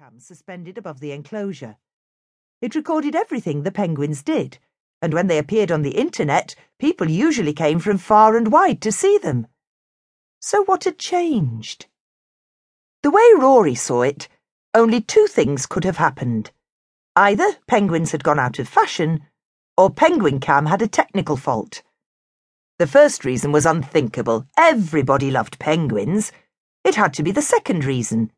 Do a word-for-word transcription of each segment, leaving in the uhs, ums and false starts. webcam suspended above the enclosure. It recorded everything the penguins did, and when they appeared on the internet, people usually came from far and wide to see them. So what had changed? The way Rory saw it, only two things could have happened. Either penguins had gone out of fashion, or PenguinCam had a technical fault. The first reason was unthinkable. Everybody loved penguins. It had to be the second reason.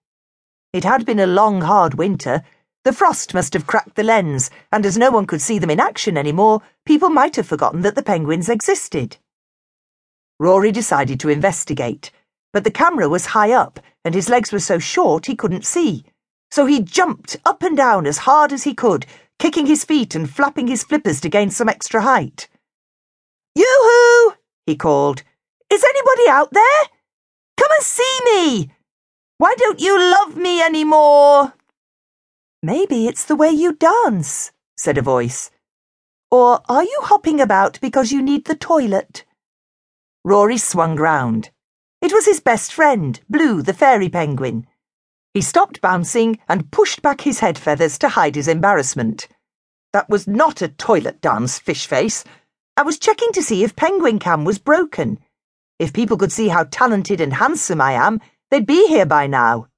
It had been a long, hard winter. The frost must have cracked the lens, and as no one could see them in action anymore, people might have forgotten that the penguins existed. Rory decided to investigate, but the camera was high up, and his legs were so short he couldn't see. So he jumped up and down as hard as he could, kicking his feet and flapping his flippers to gain some extra height. "Yoo-hoo!" he called. "Is anybody out there? Come and see me! Why don't you love me anymore?" "Maybe it's the way you dance," said a voice. "Or are you hopping about because you need the toilet?" Rory swung round. It was his best friend, Blue, the fairy penguin. He stopped bouncing and pushed back his head feathers to hide his embarrassment. "That was not a toilet dance, fish face. I was checking to see if PenguinCam was broken. If people could see how talented and handsome I am, they'd be here by now."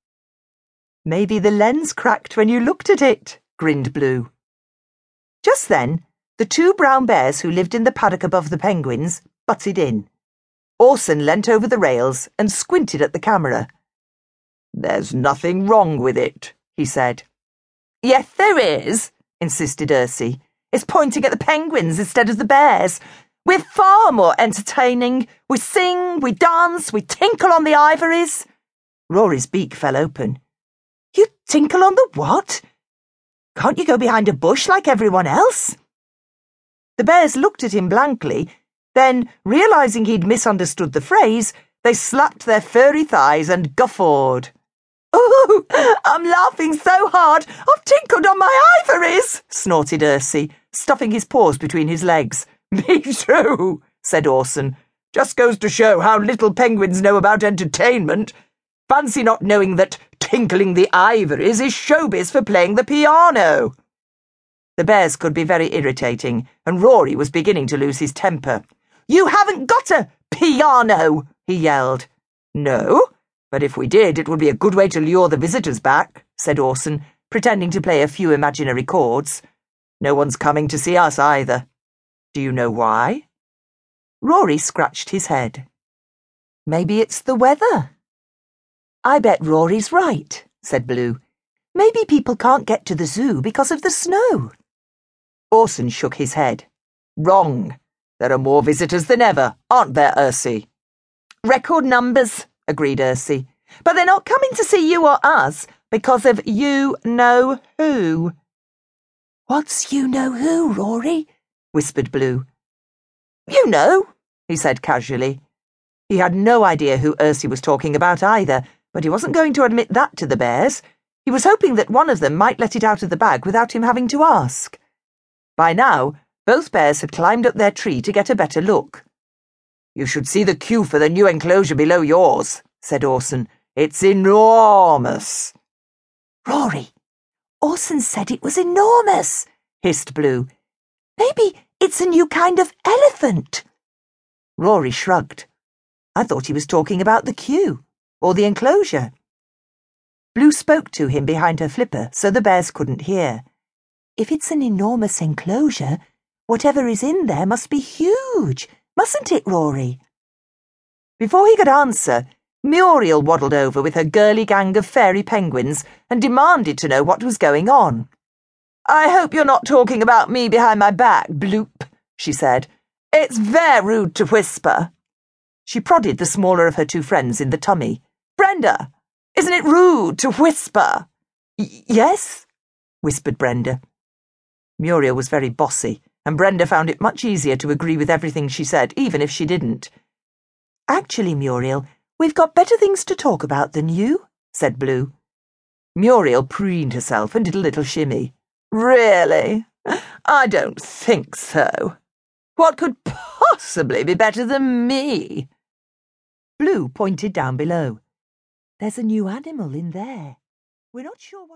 "Maybe the lens cracked when you looked at it," grinned Blue. Just then, the two brown bears who lived in the paddock above the penguins butted in. Orson leant over the rails and squinted at the camera. "There's nothing wrong with it," he said. "Yes, there is," insisted Ursie. "It's pointing at the penguins instead of the bears. We're far more entertaining. We sing, we dance, we tinkle on the ivories." Rory's beak fell open. "You tinkle on the what? Can't you go behind a bush like everyone else?" The bears looked at him blankly, then, realizing he'd misunderstood the phrase, they slapped their furry thighs and guffawed. "Oh, I'm laughing so hard, I've tinkled on my ivories," snorted Ursie, stuffing his paws between his legs. "Me too," said Orson. "Just goes to show how little penguins know about entertainment. Fancy not knowing that tinkling the ivories is showbiz for playing the piano." The bears could be very irritating, and Rory was beginning to lose his temper. "You haven't got a piano," he yelled. "No, but if we did, it would be a good way to lure the visitors back," said Orson, pretending to play a few imaginary chords. "No one's coming to see us either. Do you know why?" Rory scratched his head. "Maybe it's the weather." "I bet Rory's right," said Blue. "Maybe people can't get to the zoo because of the snow." Orson shook his head. "Wrong. There are more visitors than ever, aren't there, Ursie?" "Record numbers," agreed Ursie. "But they're not coming to see you or us because of you-know-who." "What's you-know-who, Rory?" whispered Blue. "You know," he said casually. He had no idea who Ursie was talking about either, but he wasn't going to admit that to the bears. He was hoping that one of them might let it out of the bag without him having to ask. By now, both bears had climbed up their tree to get a better look. "You should see the queue for the new enclosure below yours," said Orson. "It's enormous." "Rory, Orson said it was enormous," hissed Blue. "Maybe it's a new kind of elephant." Rory shrugged. "I thought he was talking about the queue, or the enclosure." Blue spoke to him behind her flipper, so the bears couldn't hear. "If it's an enormous enclosure, whatever is in there must be huge, mustn't it, Rory?" Before he could answer, Muriel waddled over with her girly gang of fairy penguins and demanded to know what was going on. "I hope you're not talking about me behind my back, Bloop," she said. "It's very rude to whisper." She prodded the smaller of her two friends in the tummy. "Brenda, isn't it rude to whisper?" Y- yes, whispered Brenda. Muriel was very bossy, and Brenda found it much easier to agree with everything she said, even if she didn't. "Actually, Muriel, we've got better things to talk about than you," said Blue. Muriel preened herself and did a little shimmy. "Really? I don't think so. What could possibly be better than me?" Blue pointed down below. "There's a new animal in there. We're not sure what